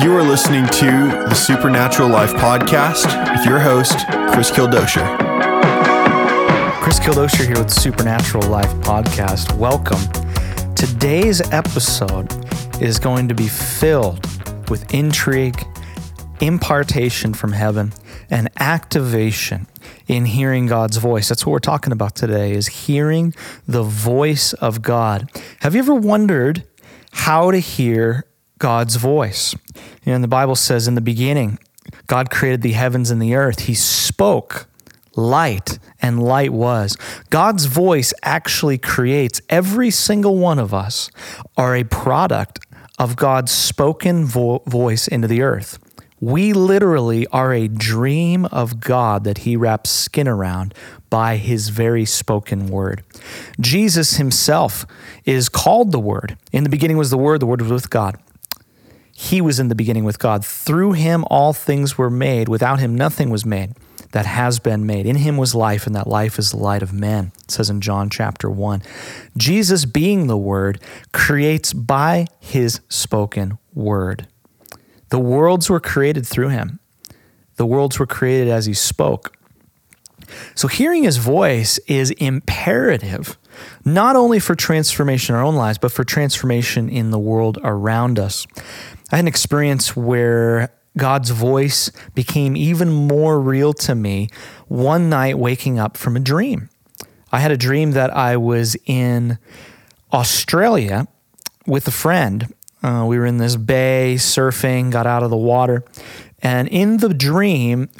You are listening to the Supernatural Life Podcast with your host, Chris Kildosher. Chris Kildosher here with Supernatural Life Podcast. Welcome. Today's episode is going to be filled with intrigue, impartation from heaven, and activation in hearing God's voice. That's what we're talking about today, is hearing the voice of God. Have you ever wondered how to hear God's voice? You know, the Bible says in the beginning, God created the heavens and the earth. He spoke light, and light was. God's voice actually creates. Every single one of us are a product of God's spoken voice into the earth. We literally are a dream of God that he wraps skin around by his very spoken word. Jesus himself is called the Word. In the beginning was the Word was with God. He was in the beginning with God. Through him, all things were made. Without him, nothing was made that has been made. In him was life, and that life is the light of men. It says in John chapter 1. Jesus, being the Word, creates by his spoken word. The worlds were created through him. The worlds were created as he spoke. So hearing his voice is imperative, not only for transformation in our own lives, but for transformation in the world around us. I had an experience where God's voice became even more real to me one night waking up from a dream. I had a dream that I was in Australia with a friend. We were in this bay surfing, got out of the water, and in the dream,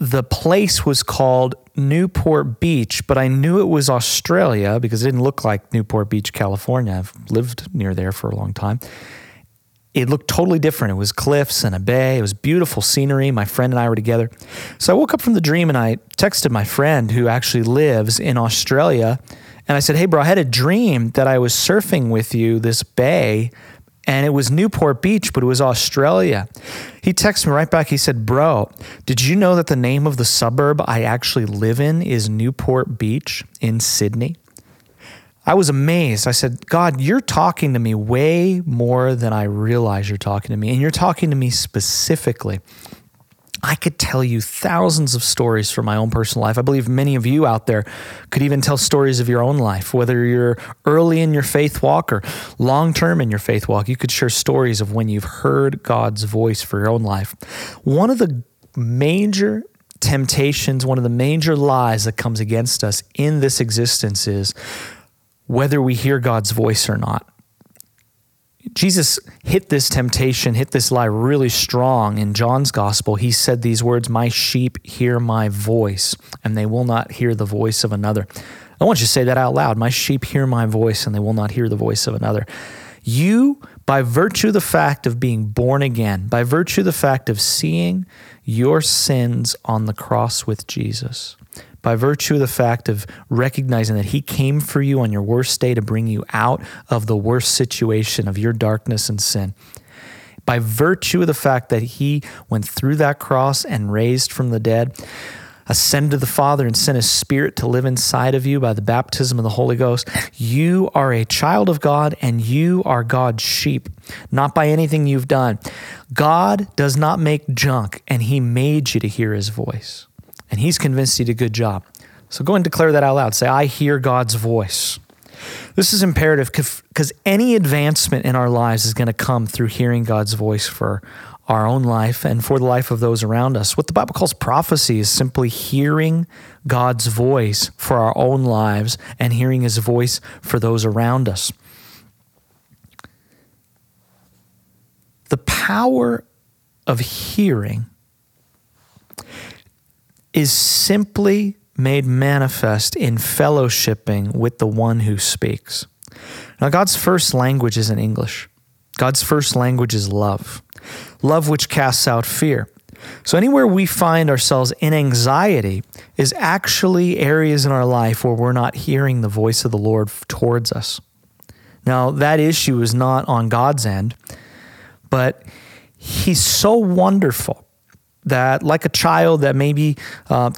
the place was called Newport Beach, but I knew it was Australia because it didn't look like Newport Beach, California. I've lived near there for a long time. It looked totally different. It was cliffs and a bay. It was beautiful scenery. My friend and I were together. So I woke up from the dream and I texted my friend who actually lives in Australia. And I said, hey bro, I had a dream that I was surfing with you this bay and it was Newport Beach, but it was Australia. He texted me right back. He said, bro, did you know that the name of the suburb I actually live in is Newport Beach in Sydney? I was amazed. I said, God, you're talking to me way more than I realize you're talking to me. And you're talking to me specifically. I could tell you thousands of stories from my own personal life. I believe many of you out there could even tell stories of your own life, whether you're early in your faith walk or long-term in your faith walk. You could share stories of when you've heard God's voice for your own life. One of the major temptations, one of the major lies that comes against us in this existence is whether we hear God's voice or not. Jesus hit this temptation, hit this lie really strong in John's gospel. He said these words, my sheep hear my voice, and they will not hear the voice of another. I want you to say that out loud. My sheep hear my voice, and they will not hear the voice of another. You, by virtue of the fact of being born again, by virtue of the fact of seeing your sins on the cross with Jesus, by virtue of the fact of recognizing that he came for you on your worst day to bring you out of the worst situation of your darkness and sin. By virtue of the fact that he went through that cross and raised from the dead, ascended to the Father and sent his Spirit to live inside of you by the baptism of the Holy Ghost, you are a child of God and you are God's sheep, not by anything you've done. God does not make junk, and he made you to hear his voice. And he's convinced he did a good job. So go and declare that out loud. Say, I hear God's voice. This is imperative because any advancement in our lives is going to come through hearing God's voice for our own life and for the life of those around us. What the Bible calls prophecy is simply hearing God's voice for our own lives and hearing his voice for those around us. The power of hearing is simply made manifest in fellowshipping with the one who speaks. Now, God's first language isn't English. God's first language is love. Love which casts out fear. So anywhere we find ourselves in anxiety is actually areas in our life where we're not hearing the voice of the Lord towards us. Now, that issue is not on God's end, but he's so wonderful that like a child that maybe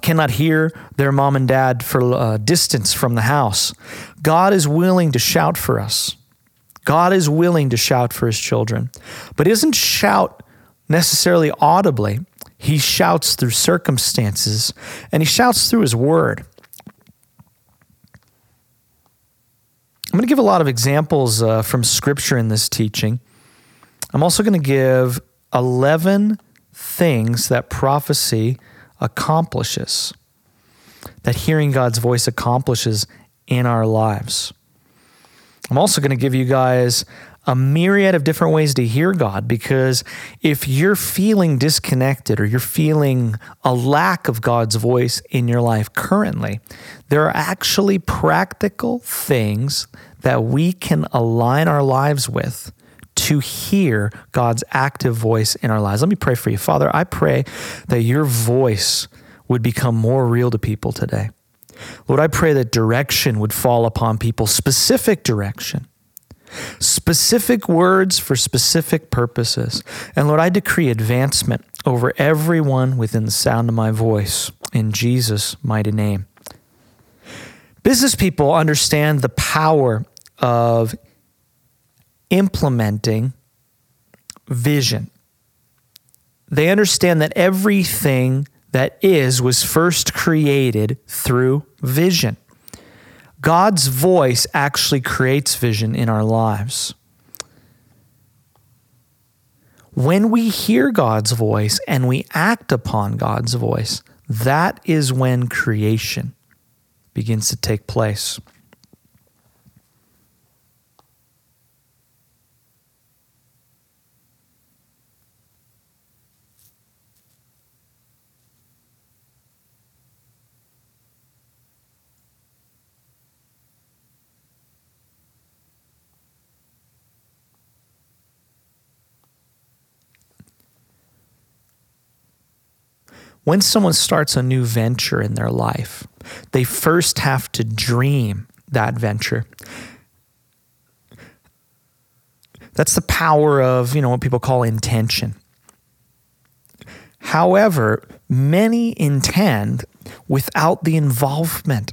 cannot hear their mom and dad for distance from the house, God is willing to shout for us. God is willing to shout for his children, but he doesn't shout necessarily audibly. He shouts through circumstances, and he shouts through his word. I'm going to give a lot of examples from scripture in this teaching. I'm also going to give 11 things that prophecy accomplishes, that hearing God's voice accomplishes in our lives. I'm also going to give you guys a myriad of different ways to hear God, because if you're feeling disconnected or you're feeling a lack of God's voice in your life currently, there are actually practical things that we can align our lives with to hear God's active voice in our lives. Let me pray for you. Father, I pray that your voice would become more real to people today. Lord, I pray that direction would fall upon people, specific direction, specific words for specific purposes. And Lord, I decree advancement over everyone within the sound of my voice in Jesus' mighty name. Business people understand the power of implementing vision. They understand that everything that is was first created through vision. God's voice actually creates vision in our lives. When we hear God's voice and we act upon God's voice, that is when creation begins to take place. When someone starts a new venture in their life, they first have to dream that venture. That's the power of, what people call intention. However, many intend without the involvement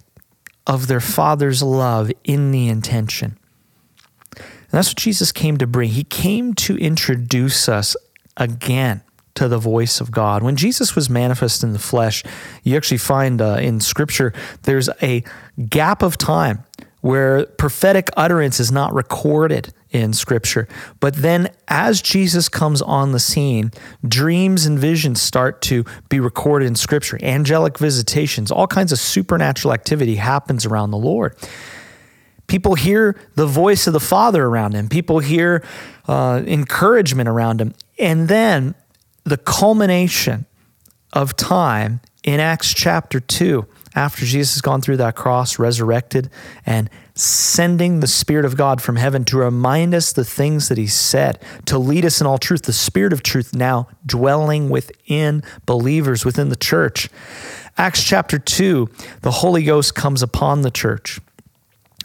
of their Father's love in the intention. And that's what Jesus came to bring. He came to introduce us again to the voice of God. When Jesus was manifest in the flesh, you actually find in scripture, there's a gap of time where prophetic utterance is not recorded in scripture. But then as Jesus comes on the scene, dreams and visions start to be recorded in scripture. Angelic visitations, all kinds of supernatural activity happens around the Lord. People hear the voice of the Father around him. People hear encouragement around him. And then the culmination of time in Acts chapter 2, after Jesus has gone through that cross, resurrected, and sending the Spirit of God from heaven to remind us the things that he said, to lead us in all truth, the Spirit of truth now dwelling within believers, within the church. Acts chapter 2, the Holy Ghost comes upon the church.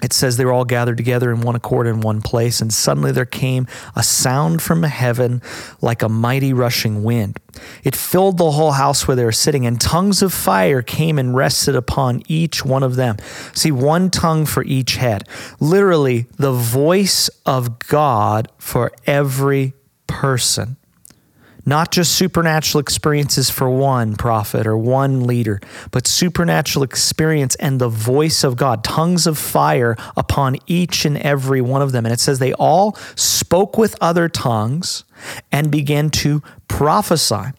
It says they were all gathered together in one accord in one place, and suddenly there came a sound from heaven like a mighty rushing wind. It filled the whole house where they were sitting, and tongues of fire came and rested upon each one of them. See, one tongue for each head. Literally, the voice of God for every person. Not just supernatural experiences for one prophet or one leader, but supernatural experience and the voice of God, tongues of fire upon each and every one of them. And it says they all spoke with other tongues and began to prophesy.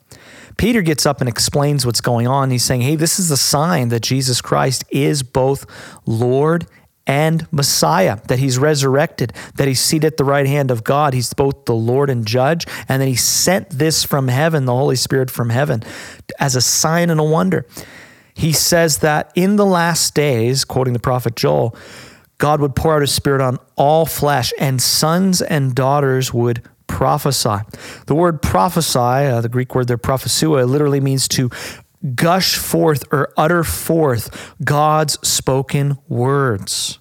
Peter gets up and explains what's going on. He's saying, hey, this is a sign that Jesus Christ is both Lord and Messiah, that he's resurrected, that he's seated at the right hand of God. He's both the Lord and judge. And then he sent this from heaven, the Holy Spirit from heaven, as a sign and a wonder. He says that in the last days, quoting the prophet Joel, God would pour out his Spirit on all flesh, and sons and daughters would prophesy. The word prophesy, the Greek word there, prophesuo, literally means to gush forth or utter forth God's spoken words.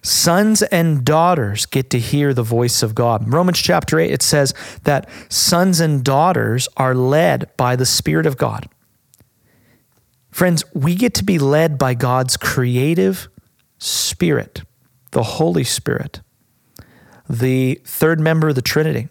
Sons and daughters get to hear the voice of God. Romans chapter 8, it says that sons and daughters are led by the Spirit of God. Friends, we get to be led by God's creative Spirit, the Holy Spirit, the third member of the Trinity.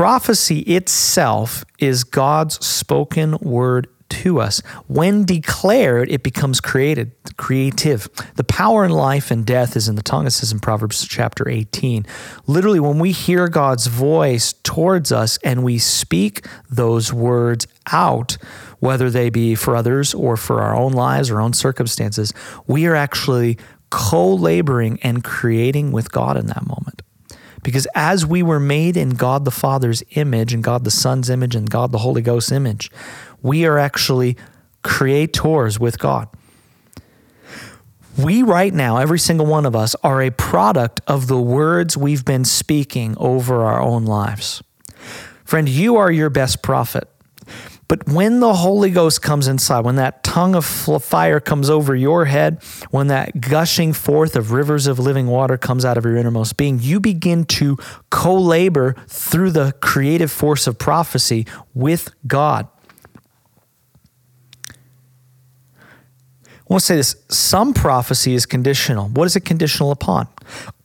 Prophecy itself is God's spoken word to us. When declared, it becomes creative. The power in life and death is in the tongue, it says in Proverbs chapter 18. Literally, when we hear God's voice towards us and we speak those words out, whether they be for others or for our own lives or own circumstances, we are actually co-laboring and creating with God in that moment. Because as we were made in God the Father's image and God the Son's image and God the Holy Ghost's image, we are actually creators with God. We right now, every single one of us, are a product of the words we've been speaking over our own lives. Friend, you are your best prophet. But when the Holy Ghost comes inside, when that tongue of fire comes over your head, when that gushing forth of rivers of living water comes out of your innermost being, you begin to co-labor through the creative force of prophecy with God. I want to say this. Some prophecy is conditional. What is it conditional upon?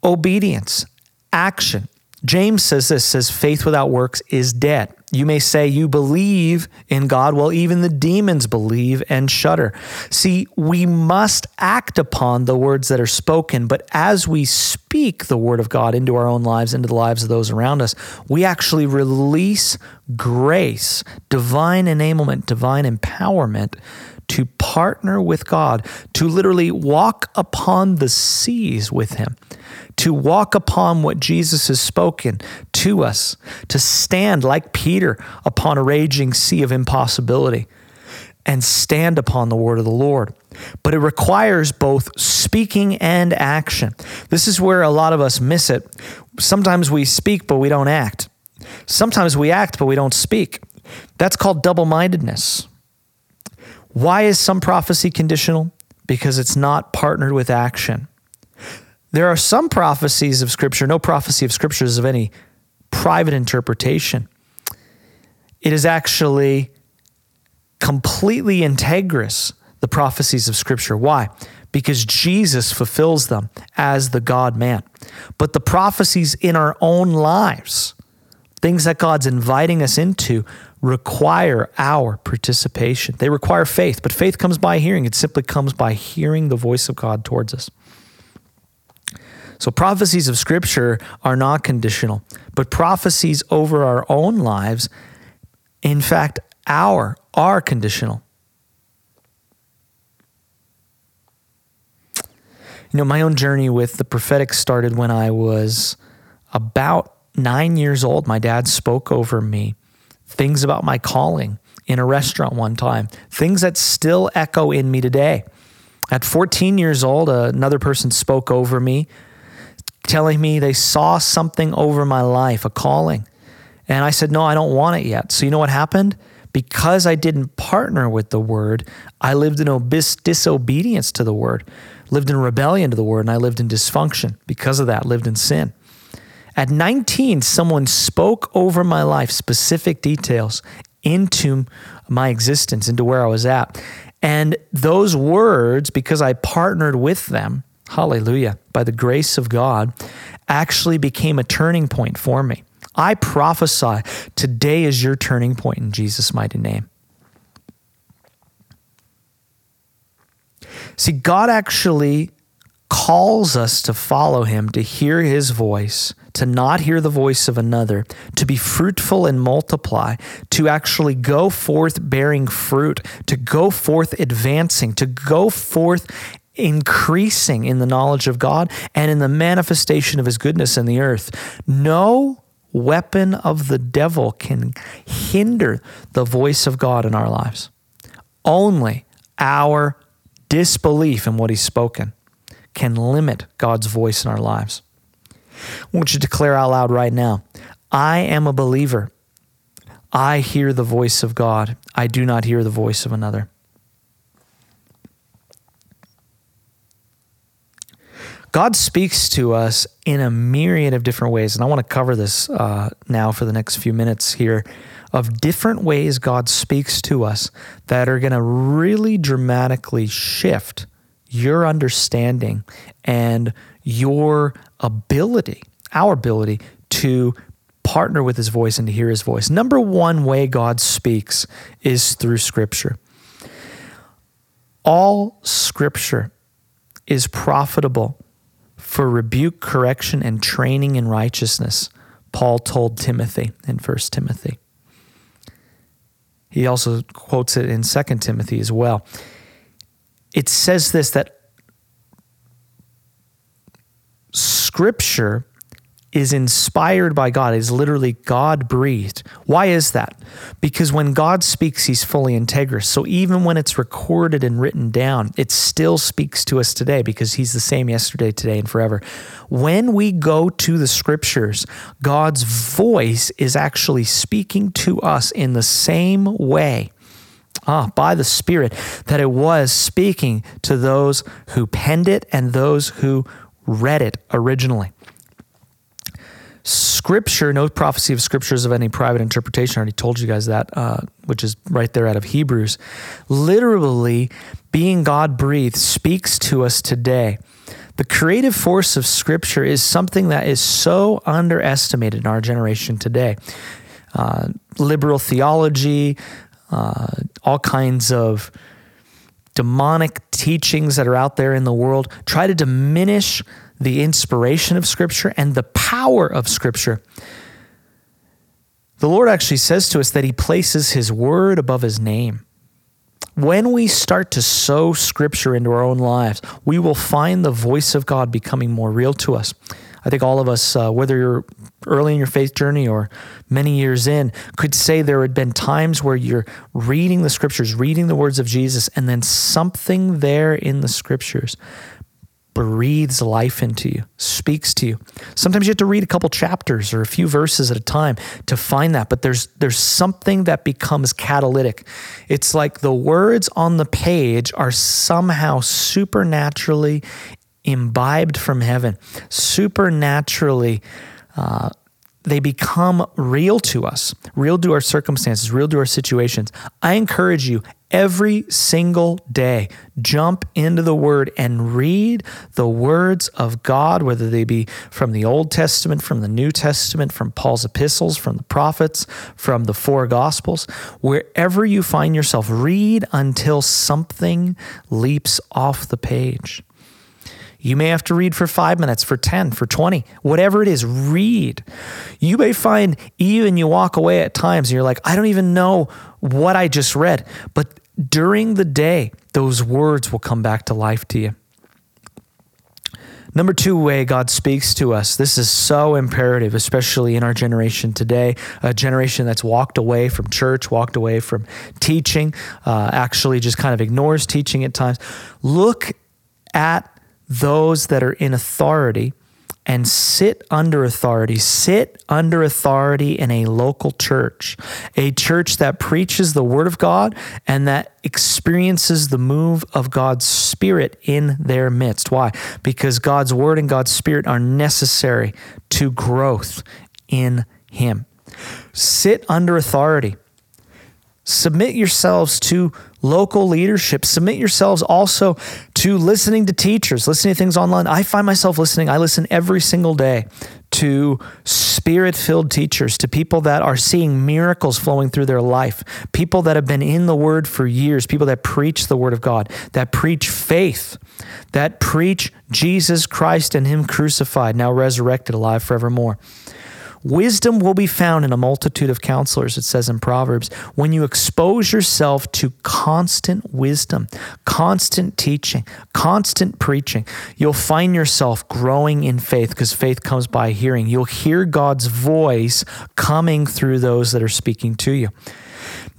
Obedience, action. James says this, says faith without works is dead. You may say you believe in God. Well, even the demons believe and shudder. See, we must act upon the words that are spoken, but as we speak the word of God into our own lives, into the lives of those around us, we actually release grace, divine enablement, divine empowerment to partner with God, to literally walk upon the seas with him, to walk upon what Jesus has spoken to us, to stand like Peter upon a raging sea of impossibility and stand upon the word of the Lord. But it requires both speaking and action. This is where a lot of us miss it. Sometimes we speak, but we don't act. Sometimes we act, but we don't speak. That's called double-mindedness. Why is some prophecy conditional? Because it's not partnered with action. There are some prophecies of Scripture, no prophecy of Scripture is of any private interpretation. It is actually completely integrous, the prophecies of Scripture. Why? Because Jesus fulfills them as the God-man. But the prophecies in our own lives, things that God's inviting us into, require our participation. They require faith, but faith comes by hearing. It simply comes by hearing the voice of God towards us. So prophecies of Scripture are not conditional, but prophecies over our own lives, in fact, are conditional. You know, my own journey with the prophetic started when I was about 9 years old. My dad spoke over me things about my calling in a restaurant one time, things that still echo in me today. At 14 years old, another person spoke over me, telling me they saw something over my life, a calling. And I said, no, I don't want it yet. So you know what happened? Because I didn't partner with the word, I lived in disobedience to the word, lived in rebellion to the word, and I lived in dysfunction. Because of that, lived in sin. At 19, someone spoke over my life, specific details into my existence, into where I was at. And those words, because I partnered with them, hallelujah, by the grace of God, actually became a turning point for me. I prophesy, today is your turning point in Jesus' mighty name. See, God actually calls us to follow him, to hear his voice, to not hear the voice of another, to be fruitful and multiply, to actually go forth bearing fruit, to go forth advancing, to go forth increasing in the knowledge of God and in the manifestation of his goodness in the earth. No weapon of the devil can hinder the voice of God in our lives. Only our disbelief in what he's spoken can limit God's voice in our lives. I want you to declare out loud right now, I am a believer. I hear the voice of God. I do not hear the voice of another. God speaks to us in a myriad of different ways, and I want to cover this now for the next few minutes here, of different ways God speaks to us that are going to really dramatically shift your understanding and your ability, our ability to partner with his voice and to hear his voice. Number one way God speaks is through Scripture. All Scripture is profitable for rebuke, correction, and training in righteousness, Paul told Timothy in 1 Timothy. He also quotes it in 2 Timothy as well. It says this, that Scripture is inspired by God. It is literally God-breathed. Why is that? Because when God speaks, he's fully integrous. So even when it's recorded and written down, it still speaks to us today because he's the same yesterday, today, and forever. When we go to the Scriptures, God's voice is actually speaking to us in the same way, by the Spirit, that it was speaking to those who penned it and those who read it originally. Scripture, no prophecy of Scriptures of any private interpretation. I already told you guys that, which is right there out of Hebrews. Literally, being God-breathed speaks to us today. The creative force of Scripture is something that is so underestimated in our generation today. Liberal theology, all kinds of demonic teachings that are out there in the world try to diminish the inspiration of Scripture and the power of Scripture. The Lord actually says to us that he places his word above his name. When we start to sow Scripture into our own lives, we will find the voice of God becoming more real to us. I think all of us, whether you're early in your faith journey or many years in, could say there had been times where you're reading the Scriptures, reading the words of Jesus, and then something there in the Scriptures breathes life into you, speaks to you. Sometimes you have to read a couple chapters or a few verses at a time to find that, but there's something that becomes catalytic. It's like the words on the page are somehow supernaturally imbibed from heaven. Supernaturally, they become real to us, real to our circumstances, real to our situations. I encourage you, every single day, jump into the Word and read the words of God, whether they be from the Old Testament, from the New Testament, from Paul's epistles, from the prophets, from the four Gospels. Wherever you find yourself, read until something leaps off the page. You may have to read for 5 minutes, for 10, for 20, whatever it is, read. You may find even you walk away at times and you're like, I don't even know what I just read. But during the day, those words will come back to life to you. Number two way God speaks to us. This is so imperative, especially in our generation today, a generation that's walked away from church, walked away from teaching, actually just kind of ignores teaching at times. Look at those that are in authority and sit under authority in a local church, a church that preaches the word of God and that experiences the move of God's Spirit in their midst. Why? Because God's word and God's Spirit are necessary to growth in him. Sit under authority. Submit yourselves to local leadership. Submit yourselves also to listening to teachers, listening to things online. I find myself listening. I listen every single day to Spirit-filled teachers, to people that are seeing miracles flowing through their life, people that have been in the Word for years, people that preach the Word of God, that preach faith, that preach Jesus Christ and him crucified, now resurrected, alive forevermore. Wisdom will be found in a multitude of counselors, it says in Proverbs. When you expose yourself to constant wisdom, constant teaching, constant preaching, you'll find yourself growing in faith because faith comes by hearing. You'll hear God's voice coming through those that are speaking to you.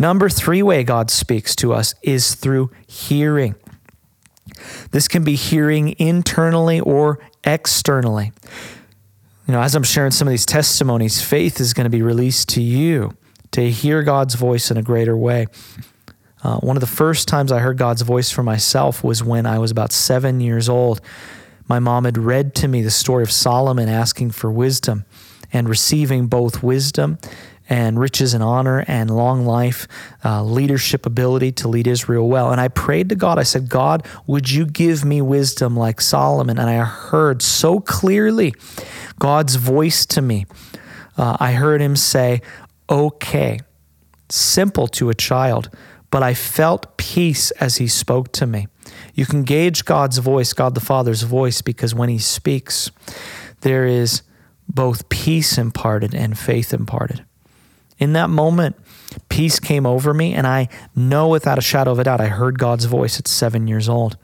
Number three way God speaks to us is through hearing. This can be hearing internally or externally. You know, as I'm sharing some of these testimonies, faith is going to be released to you to hear God's voice in a greater way. One of the first times I heard God's voice for myself was when I was about 7 years old. My mom had read to me the story of Solomon asking for wisdom and receiving both wisdom and riches and honor and long life, leadership ability to lead Israel well. And I prayed to God. I said, God, would you give me wisdom like Solomon? And I heard so clearly God's voice to me I heard him say, okay, simple to a child, but I felt peace as he spoke to me. You can gauge God's voice, God the Father's voice, because when he speaks, there is both peace imparted and faith imparted. In that moment, peace came over me, and I know without a shadow of a doubt, I heard God's voice at 7 years old.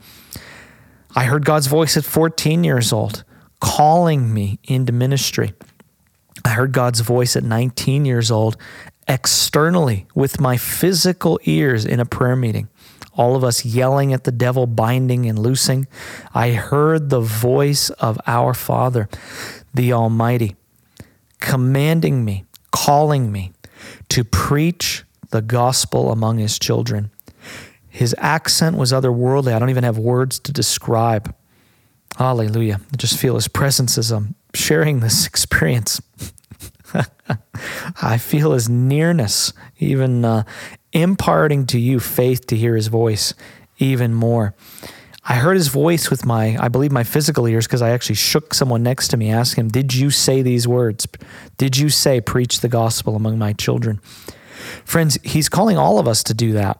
I heard God's voice at 14 years old, calling me into ministry. I heard God's voice at 19 years old, externally with my physical ears in a prayer meeting. All of us yelling at the devil, binding and loosing. I heard the voice of our Father, the Almighty, commanding me, calling me to preach the gospel among his children. His accent was otherworldly. I don't even have words to describe. Hallelujah. I just feel his presence as I'm sharing this experience. I feel his nearness, even imparting to you faith to hear his voice even more. I heard his voice with my physical ears, because I actually shook someone next to me, asked him, did you say these words? Did you say, preach the gospel among my children? Friends, he's calling all of us to do that.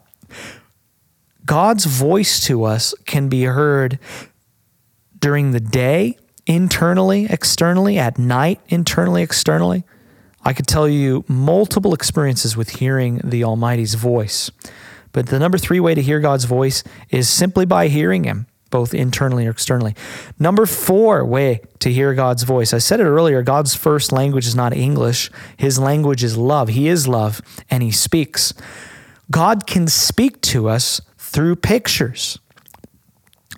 God's voice to us can be heard during the day, internally, externally, at night, internally, externally. I could tell you multiple experiences with hearing the Almighty's voice. But the number 3 way to hear God's voice is simply by hearing him, both internally or externally. Number 4 way to hear God's voice. I said it earlier, God's first language is not English. His language is love. He is love, and he speaks. God can speak to us through pictures.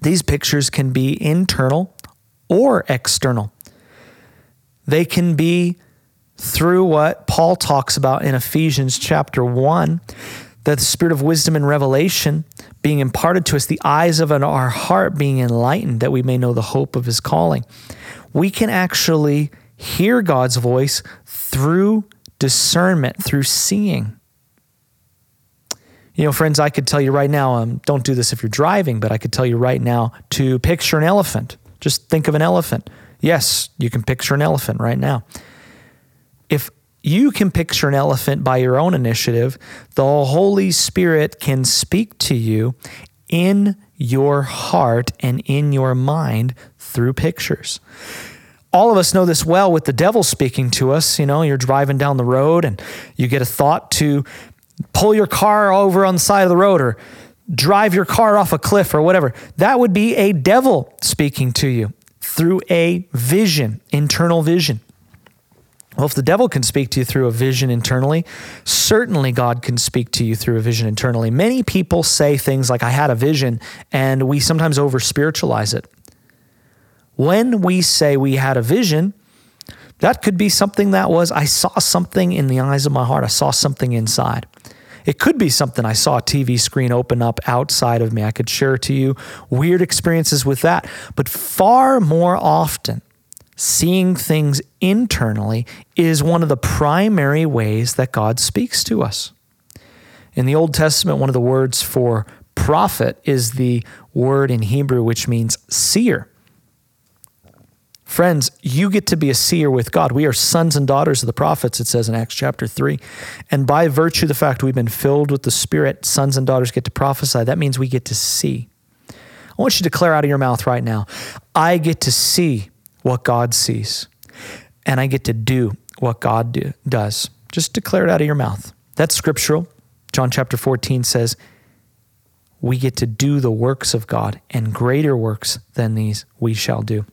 These pictures can be internal or external. They can be through what Paul talks about in Ephesians chapter 1, that the spirit of wisdom and revelation being imparted to us, the eyes of our heart being enlightened, that we may know the hope of his calling. We can actually hear God's voice through discernment, through seeing. You know, friends, I could tell you right now, don't do this if you're driving, but I could tell you right now to picture an elephant. Just think of an elephant. Yes, you can picture an elephant right now. If you can picture an elephant by your own initiative, the Holy Spirit can speak to you in your heart and in your mind through pictures. All of us know this well with the devil speaking to us. You know, you're driving down the road and you get a thought to pull your car over on the side of the road or drive your car off a cliff or whatever. That would be a devil speaking to you through a vision, internal vision. Well, if the devil can speak to you through a vision internally, certainly God can speak to you through a vision internally. Many people say things like, I had a vision, and we sometimes over-spiritualize it. When we say we had a vision, that could be something that was, I saw something in the eyes of my heart. I saw something inside. It could be something I saw a TV screen open up outside of me. I could share to you weird experiences with that. But far more often, seeing things internally is one of the primary ways that God speaks to us. In the Old Testament, one of the words for prophet is the word in Hebrew, which means seer. Friends, you get to be a seer with God. We are sons and daughters of the prophets, it says in Acts chapter 3. And by virtue of the fact we've been filled with the Spirit, sons and daughters get to prophesy. That means we get to see. I want you to declare out of your mouth right now, I get to see what God sees, and I get to do what God does. Just declare it out of your mouth. That's scriptural. John chapter 14 says, we get to do the works of God, and greater works than these we shall do.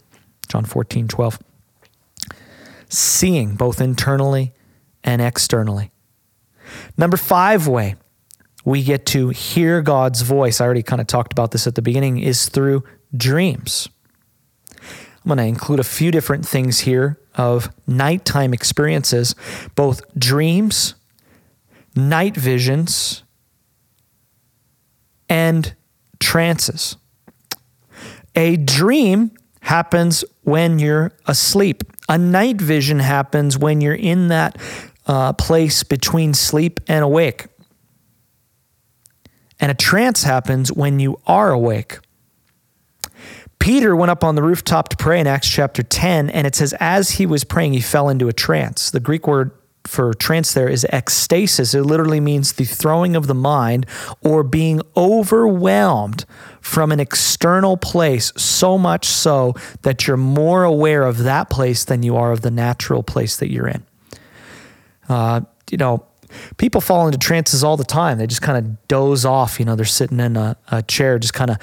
John 14:12. Seeing both internally and externally. Number 5 way we get to hear God's voice, I already kind of talked about this at the beginning, is through dreams. I'm going to include a few different things here of nighttime experiences, both dreams, night visions, and trances. A dream happens when you're asleep. A night vision happens when you're in that place between sleep and awake. And a trance happens when you are awake. Peter went up on the rooftop to pray in Acts chapter 10, and it says, as he was praying, he fell into a trance. The Greek word for trance there is ecstasis. It literally means the throwing of the mind or being overwhelmed from an external place, so much so that you're more aware of that place than you are of the natural place that you're in. People fall into trances all the time. They just kind of doze off. They're sitting in a chair, just kind of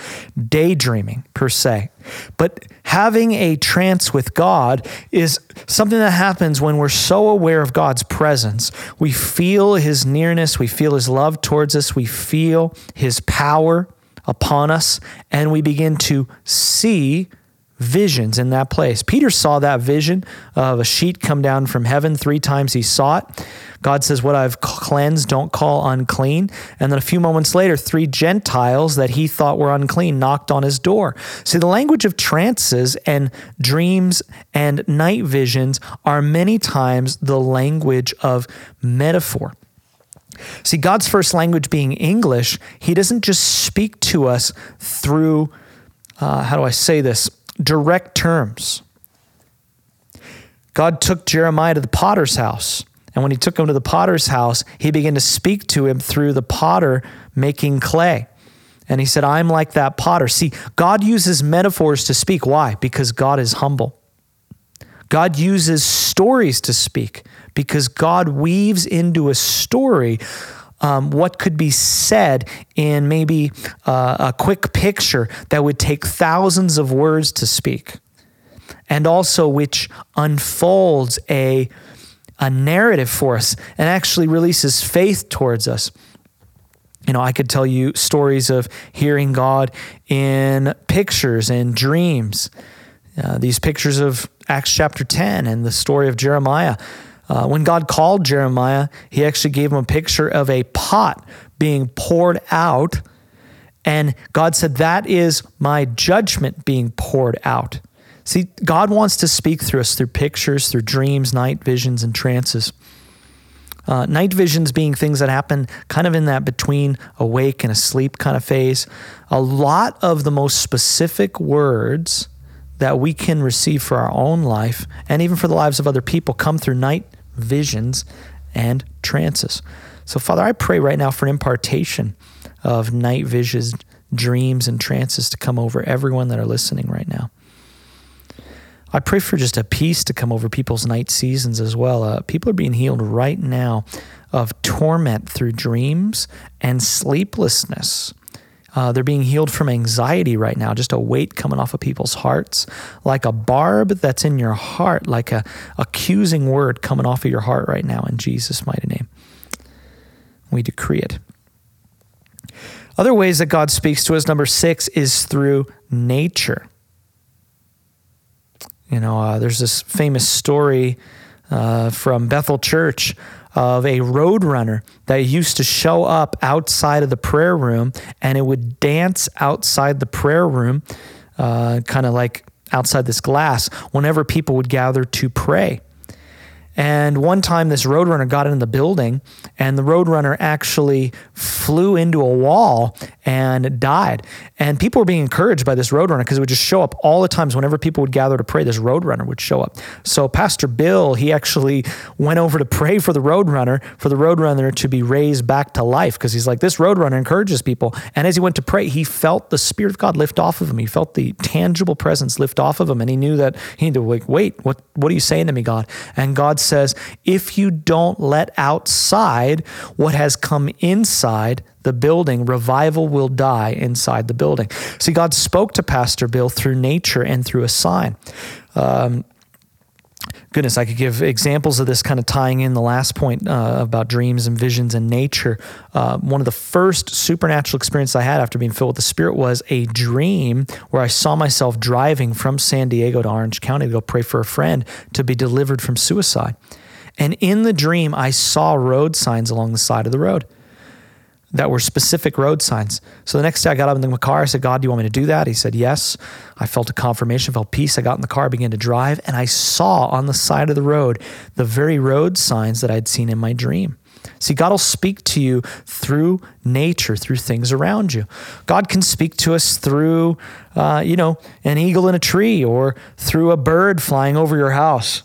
daydreaming per se. But having a trance with God is something that happens when we're so aware of God's presence. We feel his nearness. We feel his love towards us. We feel his power upon us. And we begin to see visions in that place. Peter saw that vision of a sheet come down from heaven. 3 times he saw it. God says, what I've cleansed, don't call unclean. And then a few moments later, 3 Gentiles that he thought were unclean knocked on his door. See, the language of trances and dreams and night visions are many times the language of metaphor. See, God's first language being English, he doesn't just speak to us through, direct terms. God took Jeremiah to the potter's house. And when he took him to the potter's house, he began to speak to him through the potter making clay. And he said, I'm like that potter. See, God uses metaphors to speak. Why? Because God is humble. God uses stories to speak because God weaves into a story what could be said in maybe a quick picture that would take thousands of words to speak, and also which unfolds a narrative for us and actually releases faith towards us. I could tell you stories of hearing God in pictures and dreams. These pictures of Acts chapter 10 and the story of Jeremiah. When God called Jeremiah, he actually gave him a picture of a pot being poured out. And God said, that is my judgment being poured out. See, God wants to speak through us through pictures, through dreams, night visions, and trances. Night visions being things that happen kind of in that between awake and asleep kind of phase. A lot of the most specific words that we can receive for our own life and even for the lives of other people come through night visions and trances. So Father, I pray right now for an impartation of night visions, dreams, and trances to come over everyone that are listening right now. I pray for just a peace to come over people's night seasons as well. People are being healed right now of torment through dreams and sleeplessness. They're being healed from anxiety right now, just a weight coming off of people's hearts, like a barb that's in your heart, like a accusing word coming off of your heart right now in Jesus' mighty name. We decree it. Other ways that God speaks to us, number 6, is through nature. There's this famous story from Bethel Church of a roadrunner that used to show up outside of the prayer room, and it would dance outside the prayer room, kind of like outside this glass, whenever people would gather to pray. And one time this roadrunner got into the building, and the roadrunner actually flew into a wall and died. And people were being encouraged by this roadrunner because it would just show up all the times. Whenever people would gather to pray, this roadrunner would show up. So Pastor Bill, he actually went over to pray for the roadrunner to be raised back to life, because he's like, this roadrunner encourages people. And as he went to pray, he felt the Spirit of God lift off of him. He felt the tangible presence lift off of him. And he knew that he needed to wait, what are you saying to me, God? And God says, if you don't let outside what has come inside the building, revival will die inside the building. See, God spoke to Pastor Bill through nature and through a sign. Goodness, I could give examples of this kind of tying in the last point about dreams and visions and nature. One of the first supernatural experiences I had after being filled with the Spirit was a dream where I saw myself driving from San Diego to Orange County to go pray for a friend to be delivered from suicide. And in the dream, I saw road signs along the side of the road. that were specific road signs. So the next day I got up in the car. I said, God, do you want me to do that? He said, yes. I felt a confirmation, felt peace. I got in the car, began to drive, and I saw on the side of the road the very road signs that I'd seen in my dream. See, God will speak to you through nature, through things around you. God can speak to us through, an eagle in a tree or through a bird flying over your house.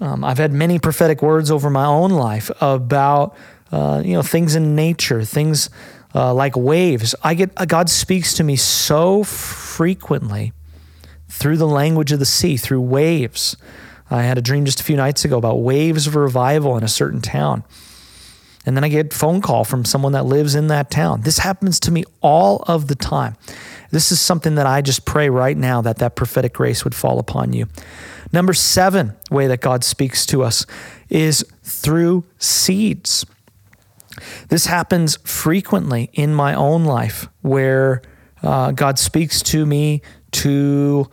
I've had many prophetic words over my own life about things in nature, things like waves. God speaks to me so frequently through the language of the sea, through waves. I had a dream just a few nights ago about waves of revival in a certain town. And then I get a phone call from someone that lives in that town. This happens to me all of the time. This is something that I just pray right now that prophetic grace would fall upon you. Number 7 way that God speaks to us is through seeds. This happens frequently in my own life where God speaks to me to,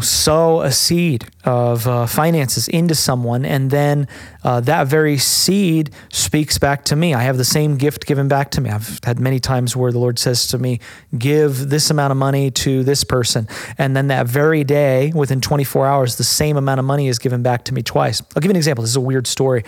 sow a seed of finances into someone, and then that very seed speaks back to me. I have the same gift given back to me. I've had many times where the Lord says to me, give this amount of money to this person. And then that very day, within 24 hours, the same amount of money is given back to me twice. I'll give you an example. This is a weird story.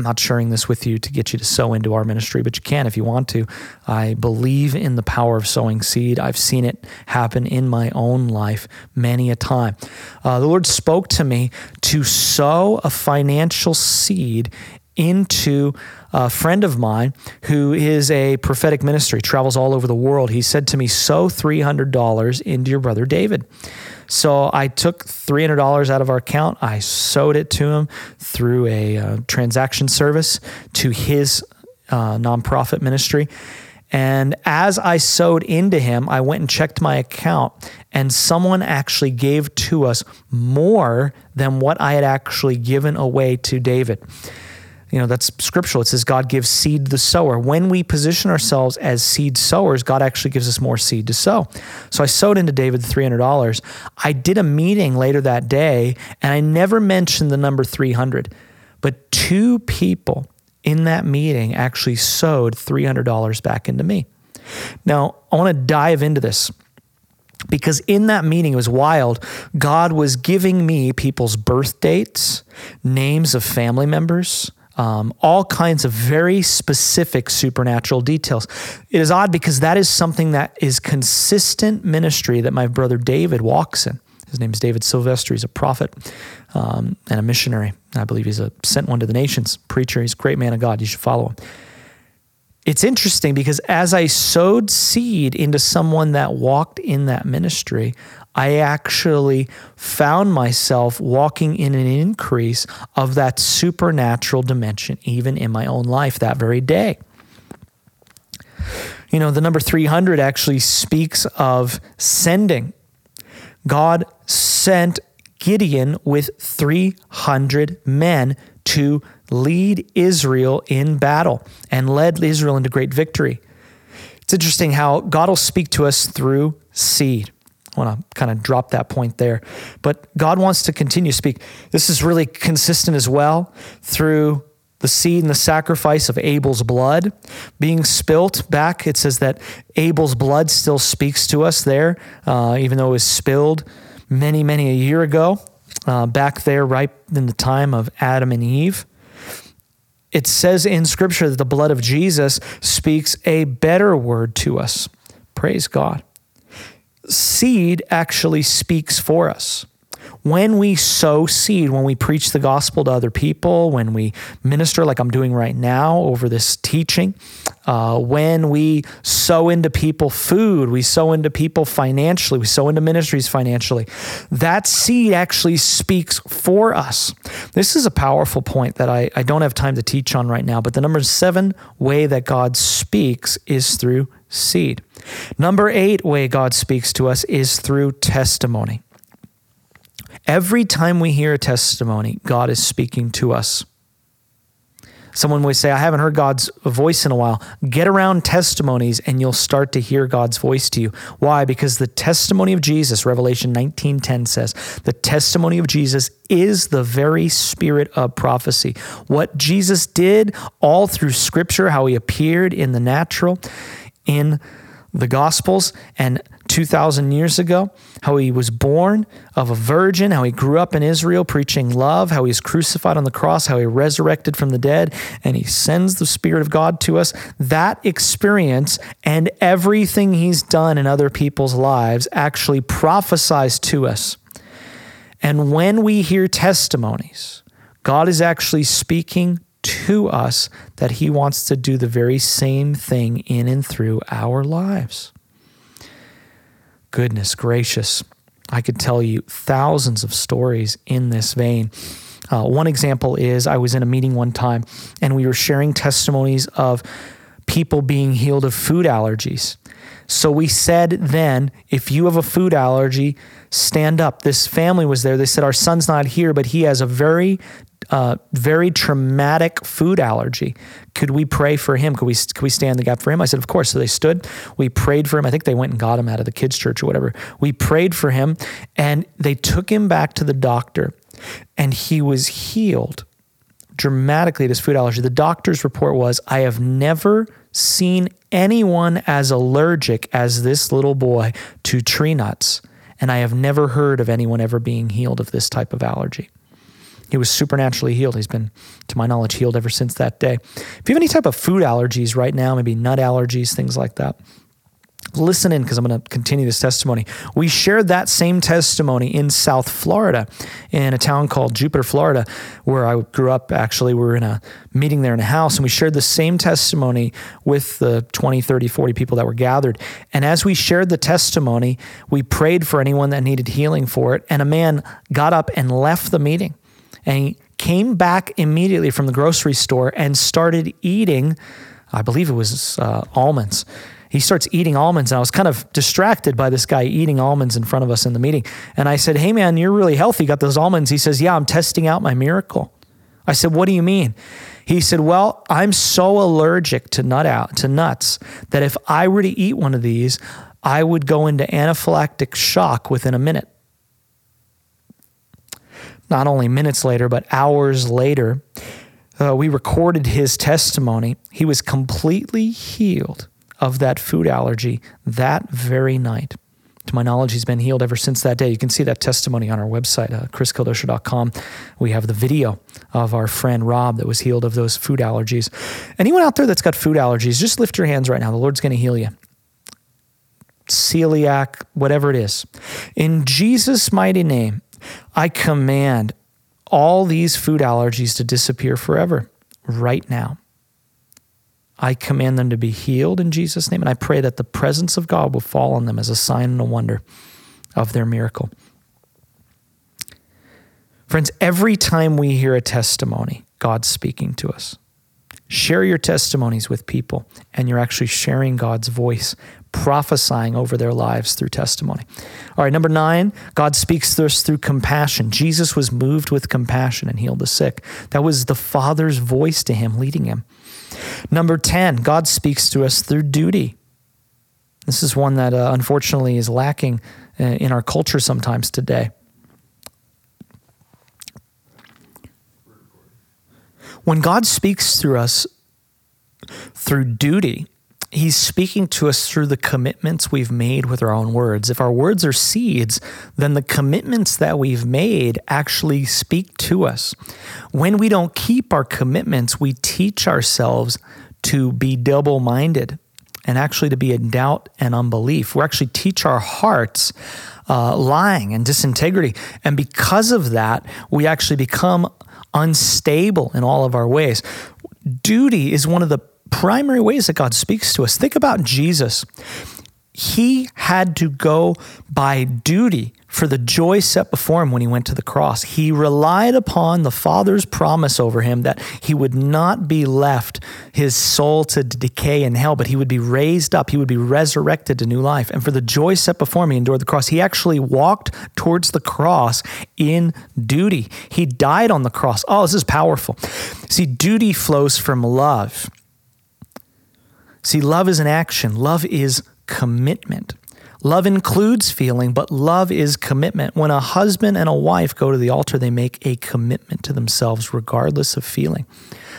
I'm not sharing this with you to get you to sow into our ministry, but you can if you want to. I believe in the power of sowing seed. I've seen it happen in my own life many a time. The Lord spoke to me to sow a financial seed into a friend of mine who is a prophetic ministry, travels all over the world. He said to me, sow $300 into your brother David. So I took $300 out of our account. I sowed it to him through a transaction service to his nonprofit ministry. And as I sowed into him, I went and checked my account, and someone actually gave to us more than what I had actually given away to David. That's scriptural. It says God gives seed to the sower. When we position ourselves as seed sowers, God actually gives us more seed to sow. So I sowed into David $300. I did a meeting later that day, and I never mentioned the number 300, but 2 people in that meeting actually sowed $300 back into me. Now, I want to dive into this, because in that meeting, it was wild. God was giving me people's birth dates, names of family members, all kinds of very specific supernatural details. It is odd because that is something that is consistent ministry that my brother David walks in. His name is David Sylvester. He's a prophet and a missionary. I believe he's sent one to the nations, preacher. He's a great man of God. You should follow him. It's interesting because as I sowed seed into someone that walked in that ministry, I actually found myself walking in an increase of that supernatural dimension, even in my own life that very day. The number 300 actually speaks of sending. God sent Gideon with 300 men to lead Israel in battle and led Israel into great victory. It's interesting how God will speak to us through seed. I want to kind of drop that point there, but God wants to continue to speak. This is really consistent as well through the seed and the sacrifice of Abel's blood being spilt back. It says that Abel's blood still speaks to us there, even though it was spilled many, many a year ago, back there right in the time of Adam and Eve. It says in Scripture that the blood of Jesus speaks a better word to us. Praise God. Seed actually speaks for us. When we sow seed, when we preach the gospel to other people, when we minister like I'm doing right now over this teaching, when we sow into people food, we sow into people financially, we sow into ministries financially, that seed actually speaks for us. This is a powerful point that I don't have time to teach on right now, but the number 7 way that God speaks is through seed. Number 8 way God speaks to us is through testimony. Every time we hear a testimony, God is speaking to us. Someone would say, I haven't heard God's voice in a while. Get around testimonies and you'll start to hear God's voice to you. Why? Because the testimony of Jesus, Revelation 19:10 says, the testimony of Jesus is the very spirit of prophecy. What Jesus did all through Scripture, how he appeared in the natural, in the Gospels, and 2,000 years ago, how he was born of a virgin, how he grew up in Israel preaching love, how he was crucified on the cross, how he resurrected from the dead, and he sends the Spirit of God to us. That experience and everything he's done in other people's lives actually prophesies to us. And when we hear testimonies, God is actually speaking to us that he wants to do the very same thing in and through our lives. Goodness gracious, I could tell you thousands of stories in this vein. One example is I was in a meeting one time and we were sharing testimonies of people being healed of food allergies. So we said then, if you have a food allergy, stand up. This family was there. They said, our son's not here, but he has a very traumatic food allergy. Could we pray for him? Could we stand in the gap for him? I said, of course. So they stood, we prayed for him. I think they went and got him out of the kids' church or whatever. We prayed for him and they took him back to the doctor and he was healed dramatically of his food allergy. The doctor's report was, I have never seen anyone as allergic as this little boy to tree nuts. And I have never heard of anyone ever being healed of this type of allergy. He was supernaturally healed. He's been, to my knowledge, healed ever since that day. If you have any type of food allergies right now, maybe nut allergies, things like that, listen in because I'm going to continue this testimony. We shared that same testimony in South Florida in a town called Jupiter, Florida, where I grew up. Actually, we were in a meeting there in a house and we shared the same testimony with the 20, 30, 40 people that were gathered. And as we shared the testimony, we prayed for anyone that needed healing for it. And a man got up and left the meeting. And he came back immediately from the grocery store and started eating, I believe it was almonds. He starts eating almonds. And I was kind of distracted by this guy eating almonds in front of us in the meeting. And I said, hey man, you're really healthy. You got those almonds. He says, yeah, I'm testing out my miracle. I said, what do you mean? He said, well, I'm so allergic to nuts that if I were to eat one of these, I would go into anaphylactic shock within a minute. Not only minutes later, but hours later, we recorded his testimony. He was completely healed of that food allergy that very night. To my knowledge, he's been healed ever since that day. You can see that testimony on our website, kriskildosher.com. We have the video of our friend Rob that was healed of those food allergies. Anyone out there that's got food allergies, just lift your hands right now. The Lord's going to heal you. Celiac, whatever it is. In Jesus' mighty name, I command all these food allergies to disappear forever right now. I command them to be healed in Jesus' name, and I pray that the presence of God will fall on them as a sign and a wonder of their miracle. Friends, every time we hear a testimony, God's speaking to us. Share your testimonies with people, and you're actually sharing God's voice, prophesying over their lives through testimony. All right, number 9, God speaks to us through compassion. Jesus was moved with compassion and healed the sick. That was the Father's voice to him, leading him. Number 10, God speaks to us through duty. This is one that unfortunately is lacking in our culture sometimes today. When God speaks through us through duty, he's speaking to us through the commitments we've made with our own words. If our words are seeds, then the commitments that we've made actually speak to us. When we don't keep our commitments, we teach ourselves to be double-minded and actually to be in doubt and unbelief. We actually teach our hearts lying and disintegrity. And because of that, we actually become unstable in all of our ways. Duty is one of the primary ways that God speaks to us. Think about Jesus. He had to go by duty For the joy set before him when he went to the cross, he relied upon the Father's promise over him that he would not be left his soul to decay in hell, but he would be raised up. He would be resurrected to new life. And for the joy set before him, he endured the cross. He actually walked towards the cross in duty. He died on the cross. Oh, this is powerful. See, duty flows from love. See, love is an action. Love is commitment. Love includes feeling, but love is commitment. When a husband and a wife go to the altar, they make a commitment to themselves regardless of feeling.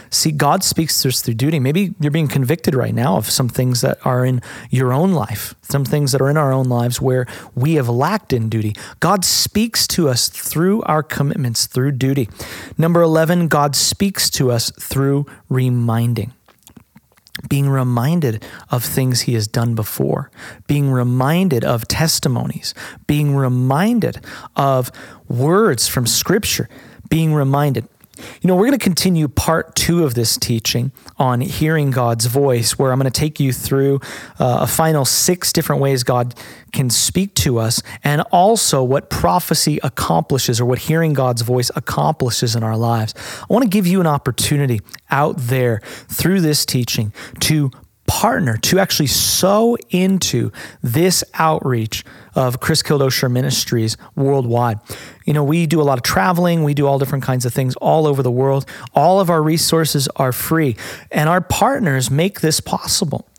See, God speaks to us through duty. Maybe you're being convicted right now of some things that are in your own life, some things that are in our own lives where we have lacked in duty. God speaks to us through our commitments, through duty. Number 11, God speaks to us through reminding. Being reminded of things he has done before, being reminded of testimonies, being reminded of words from Scripture, being reminded. You know, we're going to continue part 2 of this teaching on hearing God's voice, where I'm going to take you through a final 6 different ways God can speak to us, and also what prophecy accomplishes, or what hearing God's voice accomplishes in our lives. I want to give you an opportunity out there through this teaching to partner, to actually sow into this outreach of Chris Kildosher Ministries worldwide. You know, we do a lot of traveling. We do all different kinds of things all over the world. All of our resources are free, and our partners make this possible.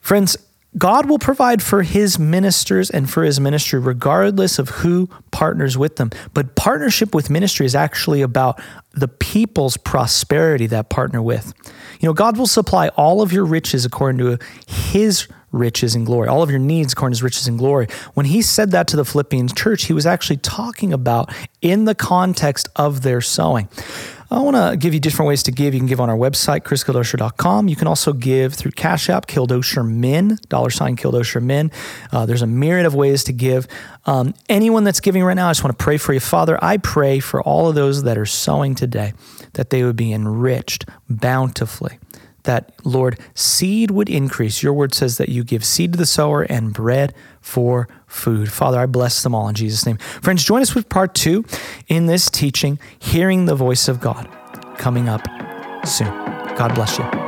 Friends, God will provide for his ministers and for his ministry, regardless of who partners with them. But partnership with ministry is actually about the people's prosperity that partner with. You know, God will supply all of your riches according to his riches and glory, all of your needs according to his riches and glory. When he said that to the Philippian church, he was actually talking about in the context of their sowing. I want to give you different ways to give. You can give on our website, kriskildosher.com. You can also give through Cash App, KildosherMen, $ KildosherMen. There's a myriad of ways to give. Anyone that's giving right now, I just want to pray for you. Father, I pray for all of those that are sowing today, that they would be enriched bountifully, that, Lord, seed would increase. Your word says that you give seed to the sower and bread for food. Father, I bless them all in Jesus' name. Friends, join us with part 2 in this teaching, Hearing the Voice of God, coming up soon. God bless you.